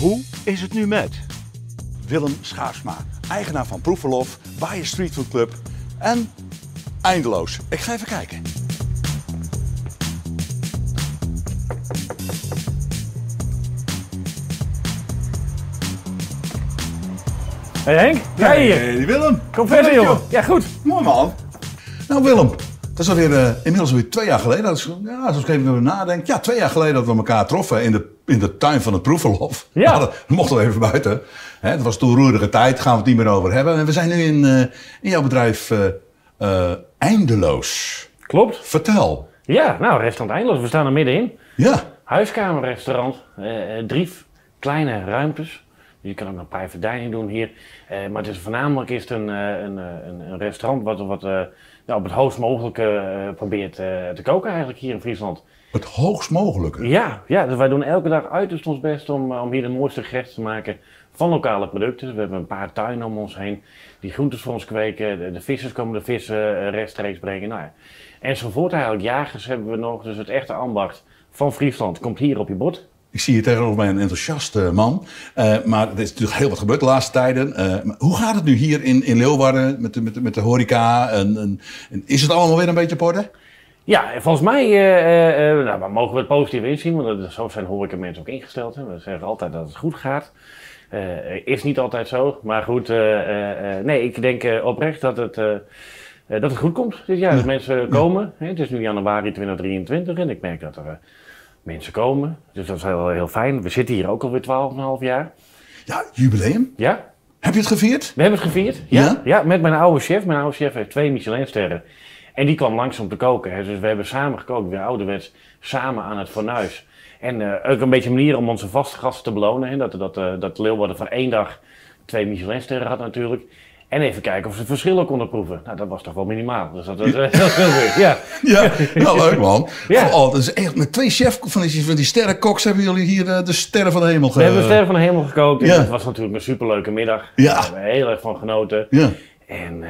Hoe is het nu met Willem Schaafsma, eigenaar van Proefverlof, Bajes Streetfood Club en Eindeloos? Ik ga even kijken. Hey Henk, jij hier? Hey Willem. Kom verder jongen. Ja goed. Mooi man. Nou Willem, dat is alweer inmiddels weer 2 jaar geleden. Als ik even over nadenk. Ja, 2 jaar geleden dat we elkaar troffen in de tuin van het Proefverlof. Ja. Nou, dat mochten we even buiten. Hè, het was een toeroerige tijd, daar gaan we het niet meer over hebben. En we zijn nu in jouw bedrijf Eindeloos. Klopt. Vertel. Ja, nou restaurant Eindeloos, we staan er middenin. Ja. Huiskamerrestaurant, 3 kleine ruimtes. Je kan ook een private dining doen hier. Maar het is voornamelijk is het een restaurant wat op het hoogst mogelijke probeert te koken eigenlijk hier in Friesland. Het hoogst mogelijke? Ja, dus wij doen elke dag uiterst ons best om hier de mooiste gerechten te maken van lokale producten. We hebben een paar tuinen om ons heen die groentes voor ons kweken. De vissers komen de vissen rechtstreeks brengen. Nou ja. Enzovoort eigenlijk. Jagers hebben we nog. Dus het echte ambacht van Friesland komt hier op je bord. Ik zie hier tegenover mij een enthousiaste man, maar er is natuurlijk heel wat gebeurd de laatste tijden. Hoe gaat het nu hier in Leeuwarden met de horeca? En is het allemaal weer een beetje op orde? Ja, volgens mij mogen we het positief inzien, want zo zijn horeca mensen ook ingesteld. Hè? We zeggen altijd dat het goed gaat. Is niet altijd zo, maar goed, nee, ik denk oprecht dat het goed komt dit jaar. Dat mensen komen, hè? Het is nu januari 2023 en ik merk dat er... mensen komen, dus dat is heel fijn. We zitten hier ook alweer 12,5 jaar. Ja, jubileum. Ja. Heb je het gevierd? We hebben het gevierd, ja. Ja, met mijn oude chef. Mijn oude chef heeft 2 Michelinsterren. En die kwam langs om te koken. Hè. Dus we hebben samen gekookt, weer ouderwets, samen aan het fornuis. En ook een beetje een manier om onze vaste gasten te belonen. Hè. Dat Leeuwarden van 1 dag 2 Michelinsterren had natuurlijk. En even kijken of ze verschillen konden proeven. Nou, dat was toch wel minimaal. Dus dat wil ik. Ja. Ja, nou leuk man. Ja. Oh, dat is echt, met 2 chefs van die sterrenkoks hebben jullie hier de sterren van de hemel gekookt. We hebben de sterren van de hemel gekookt. Ja. Dat was natuurlijk een superleuke middag. Ja. Daar hebben we heel erg van genoten. Ja. En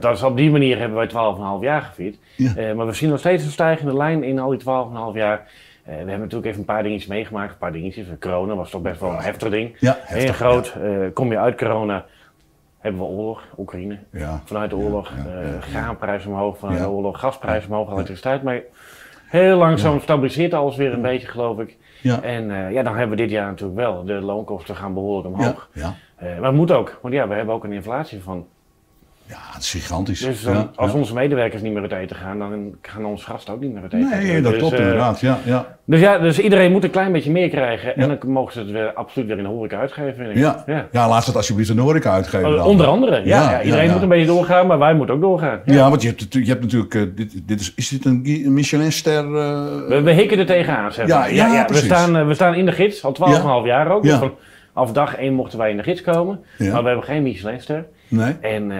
dat is op die manier hebben wij 12,5 jaar gevierd. Ja. Maar we zien nog steeds een stijgende lijn in al die 12,5 jaar. We hebben natuurlijk even een paar dingetjes meegemaakt. Een paar dingetjes. Corona was toch best wel een heftig ding. Ja, heftig. Heel groot. Ja. Kom je uit corona... Hebben we oorlog, Oekraïne, ja, vanuit de oorlog, gaanprijs omhoog, vanuit de oorlog, gasprijs omhoog, elektriciteit. Maar heel langzaam stabiliseert alles weer een beetje, geloof ik. Ja. En dan hebben we dit jaar natuurlijk wel. De loonkosten gaan behoorlijk omhoog. Ja. Ja. Maar het moet ook, want ja, we hebben ook een inflatie van. Ja, het is gigantisch. Dus dan, als onze medewerkers niet meer het eten gaan, dan gaan onze gasten ook niet meer het eten. Nee, dat klopt inderdaad. Ja. Dus iedereen moet een klein beetje meer krijgen. Ja. En dan mogen ze het absoluut weer in de horeca uitgeven, vind ik. Ja, laat ze het alsjeblieft in de horeca uitgeven. Dan. Onder andere. Ja, iedereen moet een beetje doorgaan, maar wij moeten ook doorgaan. Ja, want je hebt natuurlijk... Is dit een Michelinster... We hikken er tegenaan, zeg maar. Ja, precies. We staan in de gids, al 12,5 jaar ook. Ja. Af dag 1 mochten wij in de gids komen, maar we hebben geen Michelinster. Nee. En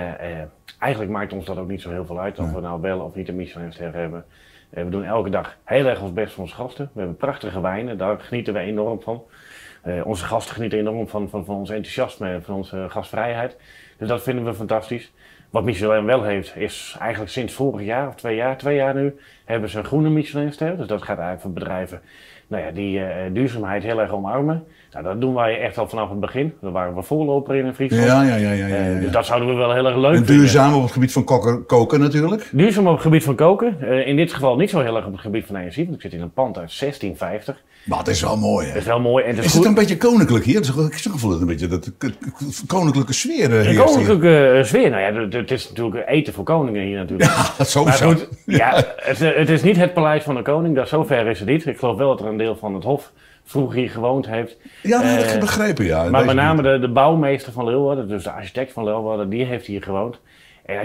eigenlijk maakt ons dat ook niet zo heel veel uit of we nou wel of niet een Michelinster hebben. We doen elke dag heel erg ons best voor onze gasten. We hebben prachtige wijnen, daar genieten we enorm van. Onze gasten genieten enorm van ons enthousiasme en van onze gastvrijheid. Dus dat vinden we fantastisch. Wat Michelin wel heeft, is eigenlijk sinds vorig jaar of 2 jaar nu, hebben ze een groene Michelinster. Dus dat gaat eigenlijk voor bedrijven die duurzaamheid heel erg omarmen. Nou, dat doen wij echt al vanaf het begin. Daar waren we voorloper in Friesland. Ja. Dus dat zouden we wel heel erg leuk vinden. En duurzaam op het gebied van koken natuurlijk? Duurzaam op het gebied van koken. In dit geval niet zo heel erg op het gebied van energie, want ik zit in een pand uit 1650. Maar het is wel mooi, hè? Het is wel mooi. En is het een beetje koninklijk hier? Ik voel het een beetje, dat koninklijke sfeer hier. De koninklijke sfeer, het is natuurlijk eten voor koningen hier natuurlijk. Ja, sowieso. Maar goed, het is niet het paleis van de koning, zover is het niet. Ik geloof wel dat er een deel van het hof vroeger hier gewoond heeft. Ja, dat heb ik begrepen, ja. Maar met name de bouwmeester van Leeuwarden, dus de architect van Leeuwarden, die heeft hier gewoond. En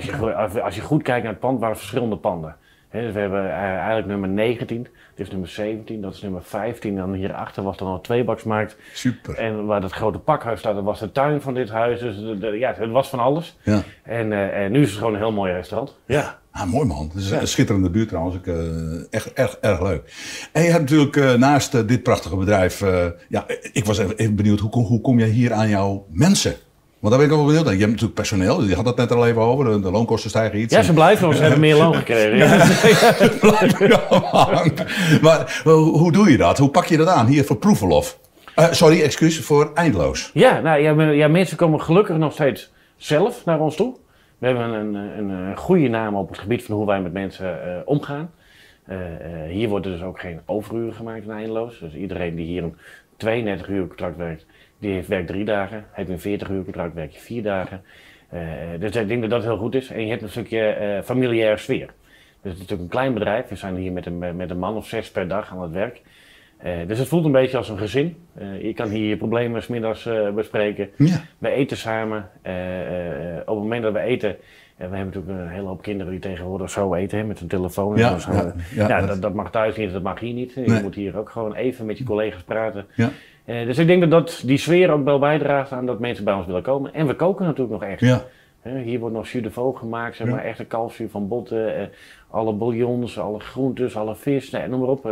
als je goed kijkt naar het pand, waren verschillende panden. He, dus we hebben eigenlijk nummer 19, dit is nummer 17, dat is nummer 15. En dan hierachter was er nog een tweebaksmarkt. Super. En waar dat grote pakhuis staat, dat was de tuin van dit huis. Dus het was van alles. Ja. En nu is het gewoon een heel mooi restaurant. Ja. Ah, mooi man. Het is een schitterende buurt trouwens. Echt erg leuk. En je hebt natuurlijk naast dit prachtige bedrijf... ik was even benieuwd, hoe kom jij hier aan jouw mensen? Want daar ben ik ook wel benieuwd naar. Je hebt natuurlijk personeel, je had het net al even over, de loonkosten stijgen iets. Ja, ze blijven, want ze hebben meer loon gekregen. Ze blijven allemaal. Maar hoe doe je dat? Hoe pak je dat aan hier voor Proefverlof? Sorry, excuus voor Eindeloos. Ja, nou, ja, mensen komen gelukkig nog steeds zelf naar ons toe. We hebben een goede naam op het gebied van hoe wij met mensen omgaan. Hier worden dus ook geen overuren gemaakt in Eindeloos. Dus iedereen die hier een 32 uur contract werkt, die werkt 3 dagen. Heeft een 40 uur contract, werk je 4 dagen. Dus ik denk dat dat heel goed is. En je hebt een stukje familiaire sfeer. Dus het is natuurlijk een klein bedrijf. We zijn hier met een man of 6 per dag aan het werk. Dus het voelt een beetje als een gezin. Je kan hier je problemen 's middags bespreken. Ja. We eten samen. Op het moment dat we eten... we hebben natuurlijk een hele hoop kinderen die tegenwoordig zo eten, hè, met hun telefoon. En ja, zo. Dat mag thuis niet, dat mag hier niet. Nee. Je moet hier ook gewoon even met je collega's praten. Ja. Dus ik denk dat die sfeer ook wel bijdraagt aan dat mensen bij ons willen komen. En we koken natuurlijk nog echt. Ja. Hier wordt nog jus de veau gemaakt, zeg maar, echte kalfsjus van botten. Alle bouillons, alle groentes, alle vis, noem maar op.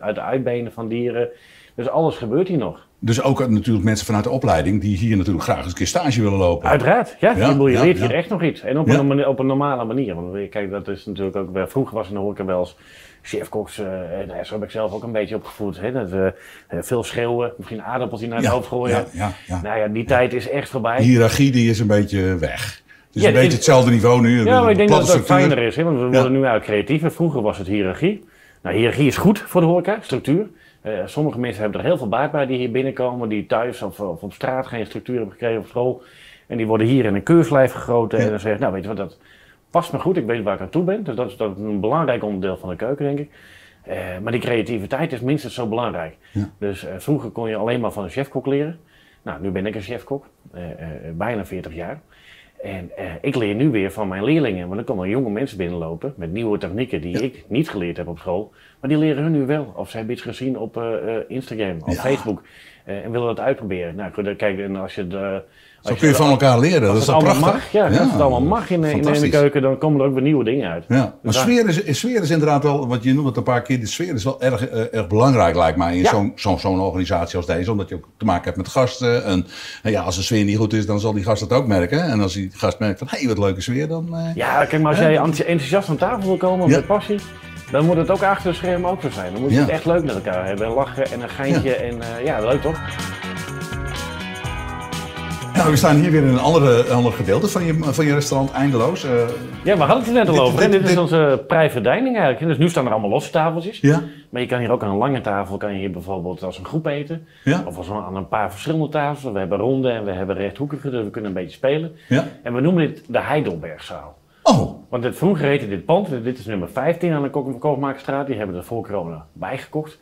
Uit de uitbenen van dieren. Dus alles gebeurt hier nog. Dus ook natuurlijk mensen vanuit de opleiding die hier natuurlijk graag eens een keer stage willen lopen. Uiteraard, ja. Je leert hier echt nog iets. En op een normale manier. Want kijk, dat is natuurlijk ook... Vroeger was in de horeca wel eens chefkoks. Zo heb ik zelf ook een beetje opgevoed. Hè? Dat we veel schreeuwen, misschien een aardappeltje naar het hoofd gooien. Die tijd is echt voorbij. De hiërarchie die is een beetje weg. Het is een beetje hetzelfde niveau nu. Ja, maar ik denk dat het ook fijner is. Hè? Want we worden nu uit creatief. Vroeger was het hiërarchie. Nou, hiërarchie is goed voor de horeca, structuur. Sommige mensen hebben er heel veel baat bij die hier binnenkomen, die thuis of op straat geen structuur hebben gekregen op school. En die worden hier in een keurslijf gegoten en dan zeggen, nou weet je wat, dat past me goed, ik weet waar ik aan toe ben. Dus dat is een belangrijk onderdeel van de keuken, denk ik. Maar die creativiteit is minstens zo belangrijk. Ja. Dus vroeger kon je alleen maar van een chefkok leren. Nou, nu ben ik een chefkok, bijna 40 jaar. En ik leer nu weer van mijn leerlingen, want er komen jonge mensen binnenlopen met nieuwe technieken die ik niet geleerd heb op school. Maar die leren hun nu wel, of ze hebben iets gezien op Instagram, op Facebook en willen dat uitproberen. Nou, kijk, en als je kun je van elkaar leren, dat is toch prachtig? Mag, als het allemaal mag in de keuken, dan komen er ook weer nieuwe dingen uit. Ja. Maar dus sfeer is inderdaad wel, want je noemt het een paar keer, de sfeer is wel erg belangrijk lijkt mij in zo'n organisatie als deze. Omdat je ook te maken hebt met gasten. En als de sfeer niet goed is, dan zal die gast dat ook merken. En als die gast merkt van, hé, wat leuke sfeer, dan... Ja, kijk, maar als jij enthousiast aan tafel wil komen met passie, dan moet het ook achter de schermen ook zo zijn. Dan moet je het echt leuk met elkaar hebben. En lachen en een geintje leuk toch? Nou, we staan hier weer in een ander gedeelte van je restaurant, Eindeloos. Ja, we hadden het er net al over. Dit is onze private dining eigenlijk. Dus nu staan er allemaal losse tafeltjes. Ja. Maar je kan hier ook aan een lange tafel, kan je hier bijvoorbeeld als een groep eten. Ja. Of aan een paar verschillende tafels. We hebben ronde en we hebben rechthoekige, dus we kunnen een beetje spelen. Ja. En we noemen dit de Heidelbergzaal. Oh. Want vroeger heette dit pand, dit is nummer 15 aan de Koffermakerstraat. Die hebben er voor corona bijgekocht.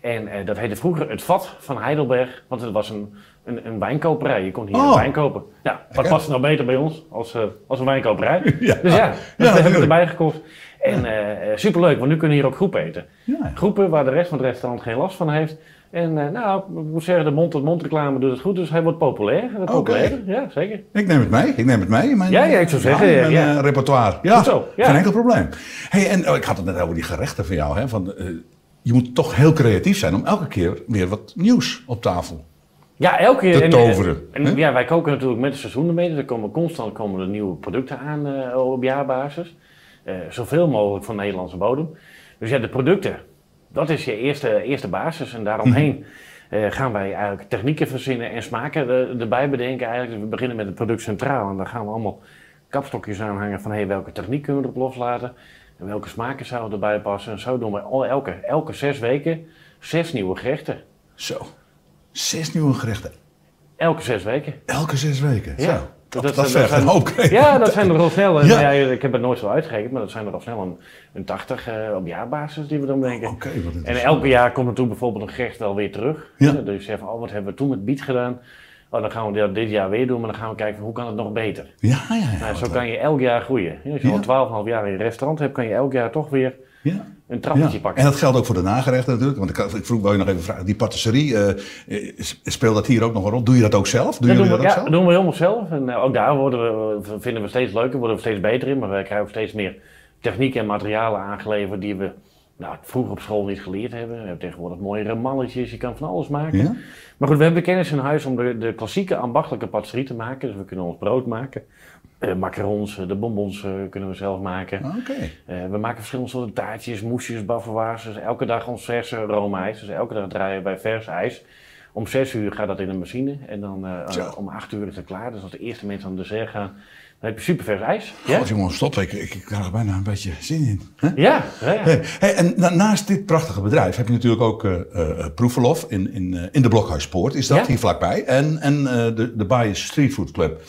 En dat heette vroeger het Vat van Heidelberg, want het was een wijnkoperij. Je kon hier een wijn kopen. Nou, wat past nou beter bij ons als een wijnkoperij? Ja. Dus dat hebben we erbij gekocht. En superleuk, want nu kunnen hier ook groepen eten. Ja. Groepen waar de rest van het restaurant geen last van heeft. En ik moet zeggen, de mond-tot-mond reclame doet het goed, dus hij wordt populair. Ja, zeker. Ik neem het mee. Mijn repertoire. Ja, goed zo. Ja. Geen enkel probleem. Hey, en ik had het net over die gerechten van jou, hè? Van, je moet toch heel creatief zijn om elke keer weer wat nieuws op tafel te toveren. En wij koken natuurlijk met de seizoenen mee, dus er komen constant er nieuwe producten aan op jaarbasis. Zoveel mogelijk van Nederlandse bodem. Dus de producten, dat is je eerste basis. En daaromheen gaan wij eigenlijk technieken verzinnen en smaken erbij bedenken. Eigenlijk. Dus we beginnen met het product centraal en daar gaan we allemaal kapstokjes aanhangen van welke techniek kunnen we erop loslaten. En welke smaken zouden erbij passen. En zo doen we elke 6 weken 6 nieuwe gerechten. Zo, 6 nieuwe gerechten? Elke zes weken? Ja. Zo. Dat vergt een hoop. Ja, dat zijn er al snel. Ja. Ik heb het nooit zo uitgerekend, maar dat zijn er al snel een 80 op jaarbasis die we dan denken. En elke jaar komt er toen bijvoorbeeld een gerecht wel weer terug. Ja. Dus je zegt van, wat hebben we toen met biet gedaan? Oh, dan gaan we dat dit jaar weer doen, maar dan gaan we kijken hoe kan het nog beter. Zo kan je elk jaar groeien. Als je al 12,5 jaar in een restaurant hebt, kan je elk jaar toch weer een trappetje pakken. En dat geldt ook voor de nagerechten natuurlijk. Want ik wil je nog even vragen, die patisserie, speelt dat hier ook nog een rol? Doe je dat ook zelf? Dat doen we helemaal zelf. En ook daar vinden we steeds leuker, worden we steeds beter in. Maar we krijgen steeds meer technieken en materialen aangeleverd die we vroeger op school niet geleerd hebben. We hebben tegenwoordig mooie malletjes, je kan van alles maken. Ja? Maar goed, we hebben de kennis in huis om de klassieke ambachtelijke patisserie te maken. Dus we kunnen ons brood maken. Macarons, de bonbons kunnen we zelf maken. Okay. We maken verschillende soorten taartjes, moesjes, bavaroises. Dus elke dag ons verse roomijs. Dus elke dag draaien wij vers ijs. Om 6 uur gaat dat in de machine en dan om 8 uur is het klaar. Dus als de eerste mensen aan de dessert gaan, dan heb je supervers ijs. Ja? Oh, jongens, stop. Ik krijg er bijna een beetje zin in. Huh? Ja. Hey, en naast dit prachtige bedrijf heb je natuurlijk ook Proefverlof in de Blokhuispoort. Is dat hier vlakbij? En de Bajes Streetfood Club.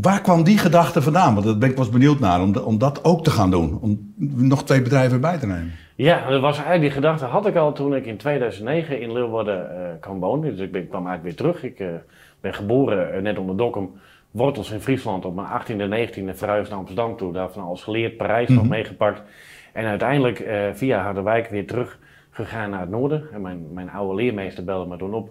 Waar kwam die gedachte vandaan? Want daar ben ik wel benieuwd naar, om dat ook te gaan doen. Om nog 2 bedrijven bij te nemen. Ja, dat was eigenlijk, die gedachte had ik al toen ik in 2009 in Leeuwarden kwam wonen. Dus ik kwam eigenlijk weer terug. Ik ben geboren net onder Dokkum. Wortels in Friesland, op mijn 18e, 19e verhuisd naar Amsterdam toe. Daarvan alles geleerd, Parijs nog meegepakt. En uiteindelijk via Harderwijk weer terug gegaan naar het noorden. En mijn oude leermeester belde me toen op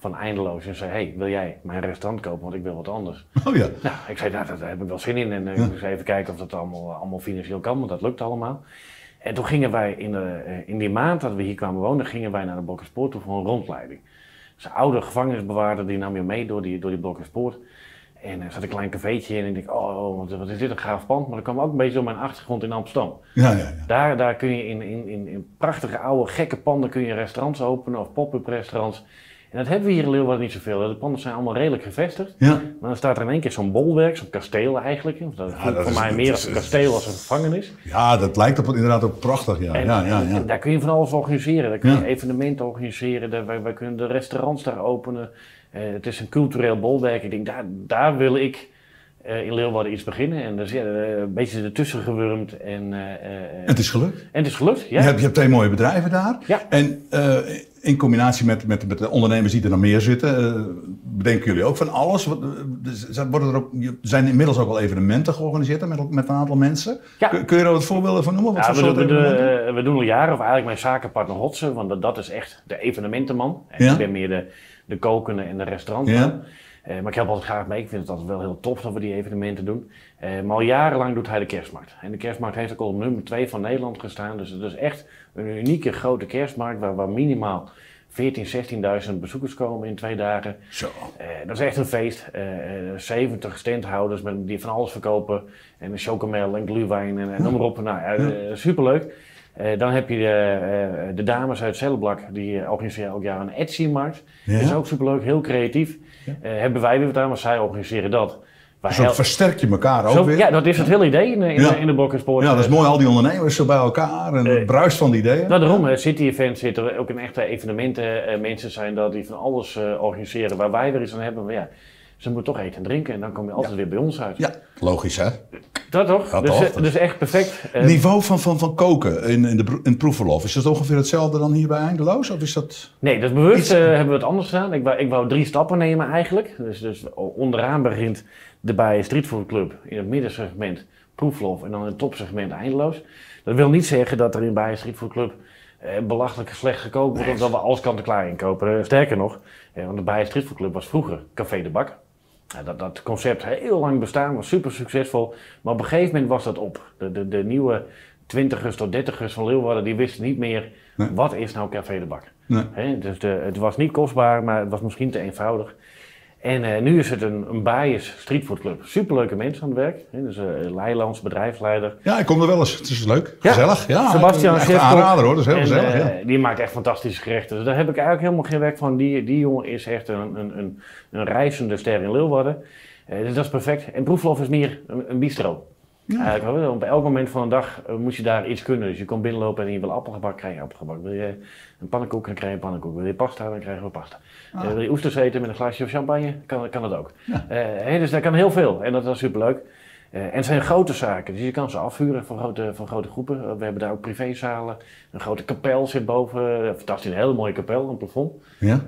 van Eindeloos en zei: hey, wil jij mijn restaurant kopen, want ik wil wat anders. Oh ja. Nou, ik zei, nou, daar heb ik wel zin in en ik moest even kijken of dat allemaal financieel kan, want dat lukt allemaal. En toen gingen wij in die maand dat we hier kwamen wonen, gingen wij naar de Blokhuispoort toe voor een rondleiding. Dus een oude gevangenisbewaarder, die nam je mee door die Blokhuispoort. En er zat een klein cafeetje in en ik dacht, oh, wat is dit, een gaaf pand. Maar dat kwam ook een beetje door mijn achtergrond in Amsterdam. Ja. Daar kun je in prachtige oude gekke panden kun je restaurants openen of pop-up restaurants. En dat hebben we hier in Leeuwarden niet zoveel. De panden zijn allemaal redelijk gevestigd. Ja. Maar dan staat er in één keer zo'n bolwerk, zo'n kasteel eigenlijk. Dat is voor mij meer een kasteel als een gevangenis. Ja, dat lijkt inderdaad ook prachtig. Ja. En daar kun je van alles organiseren. Daar kun je evenementen organiseren. Wij kunnen de restaurants daar openen. Het is een cultureel bolwerk. Ik denk, daar wil ik in Leeuwarden iets beginnen. En dus, een beetje ertussen gewurmd. En het is gelukt. Ja. Je hebt 2 mooie bedrijven daar. Ja. En in combinatie met de ondernemers die er nog meer zitten, bedenken jullie ook van alles. Zijn inmiddels ook al evenementen georganiseerd met een aantal mensen. Ja. Kun je er wat voorbeelden van noemen? We doen al jaren, of eigenlijk mijn zakenpartner Hotze, want dat is echt de evenementenman. En ik ben meer de kokende en de restaurantman. Ja. Maar ik help altijd graag mee. Ik vind het altijd wel heel tof dat we die evenementen doen. Maar al jarenlang doet hij de kerstmarkt. En de kerstmarkt heeft ook al op nummer 2 van Nederland gestaan. Dus het is echt een unieke grote kerstmarkt waar minimaal 14.000, 16.000 bezoekers komen in 2 dagen. Zo. Dat is echt een feest. 70 standhouders die van alles verkopen. En een chocomel en glühwein en noem maar op. Superleuk. Dan heb je de dames uit Zellenblak, die organiseren elk jaar een Etsy-markt. Ja. Dat is ook superleuk, heel creatief. Ja. Hebben wij weer wat aan, maar zij organiseren dat. Dus dan versterk je elkaar ook weer. Ja, dat is het hele idee in de Blokhuispoort. Ja, dat is mooi, al die ondernemers zo bij elkaar en het bruist van die ideeën. Nou, daarom, city-events zitten er ook in echte evenementen. Mensen zijn dat die van alles organiseren waar wij weer iets aan hebben. Maar ja, ze moeten toch eten en drinken en dan kom je altijd weer bij ons uit. Ja, logisch hè? Dat toch? Dus echt perfect. Niveau van koken in Proefverlof, is dat ongeveer hetzelfde dan hier bij Eindeloos? Of is dat... Nee, dat is bewust hebben we het anders gedaan. Ik wou 3 stappen nemen eigenlijk. Dus onderaan begint de Bajes Streetfood Club, in het middensegment Proefverlof en dan in het topsegment Eindeloos. Dat wil niet zeggen dat er in Bajes Streetfood Club belachelijk slecht gekookt wordt, omdat we alles kant-en-klaar inkopen. Sterker nog, want de Bajes Streetfood Club was vroeger Café de Bak. Dat concept heel lang bestaan, was super succesvol, maar op een gegeven moment was dat op. De nieuwe 20ers tot 30ers van Leeuwarden, die wisten niet meer wat is nou Café de Bak. Nee. Het was niet kostbaar, maar het was misschien te eenvoudig. En nu is het een Bajes streetfoodclub. Superleuke mensen aan het werk. Dus Leilands, bedrijfsleider. Ja, ik kom er wel eens. Het is leuk. Ja. Gezellig. Ja, Sebastian is echt een aanrader hoor. Dat is heel gezellig. Ja. Die maakt echt fantastische gerechten. Dus daar heb ik eigenlijk helemaal geen werk van. Die jongen is echt een reizende ster in Leeuwarden. Dus dat is perfect. En Proefverlof is meer een bistro. Ja. Op elk moment van de dag moet je daar iets kunnen. Dus je komt binnenlopen en je wil appelgebak, krijg je appelgebak. Wil je een pannenkoek, dan krijg je een pannenkoek. Wil je pasta, dan krijgen we pasta. Wil je oesters eten met een glaasje of champagne, kan dat ook. Ja. Dus daar kan heel veel en dat is superleuk. En het zijn grote zaken, dus je kan ze afhuren voor grote groepen. We hebben daar ook privézalen. Een grote kapel zit boven. Fantastisch, een hele mooie kapel, een plafond. Ja.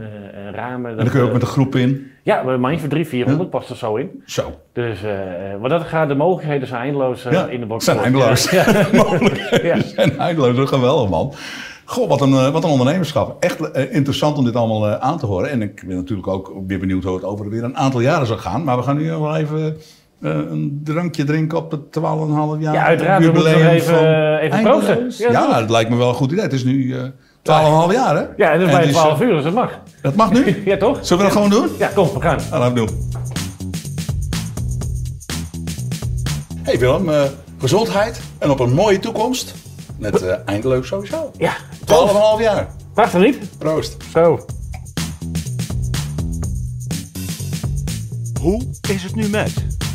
Ramen. En dan kun je ook met een groep in? Ja, een mandje voor 300, 400 past er zo in. Zo. Dus, maar dat gaat de mogelijkheden zijn eindeloos in de box. Zijn eindeloos. Zijn eindeloos, dat geweldig man. Goh, wat een ondernemerschap. Echt interessant om dit allemaal aan te horen. En ik ben natuurlijk ook weer benieuwd hoe het over weer een aantal jaren zal gaan. Maar we gaan nu wel even een drankje drinken op het 12,5 jaar. Ja, uiteraard. We moeten even proosten. Ja, dat lijkt me wel een goed idee. Het is nu 12,5 jaar, hè? Ja, en dat is bij 12 uur, dus dat mag. Dat mag nu? Ja, toch? Zullen we dat gewoon doen? Ja, kom, we gaan. Nou, laten we doen. Hey Willem, gezondheid en op een mooie toekomst. Met Eindeloos sowieso. Ja. 12,5 jaar. Prachtig niet? Proost. Zo. Hoe is het nu met?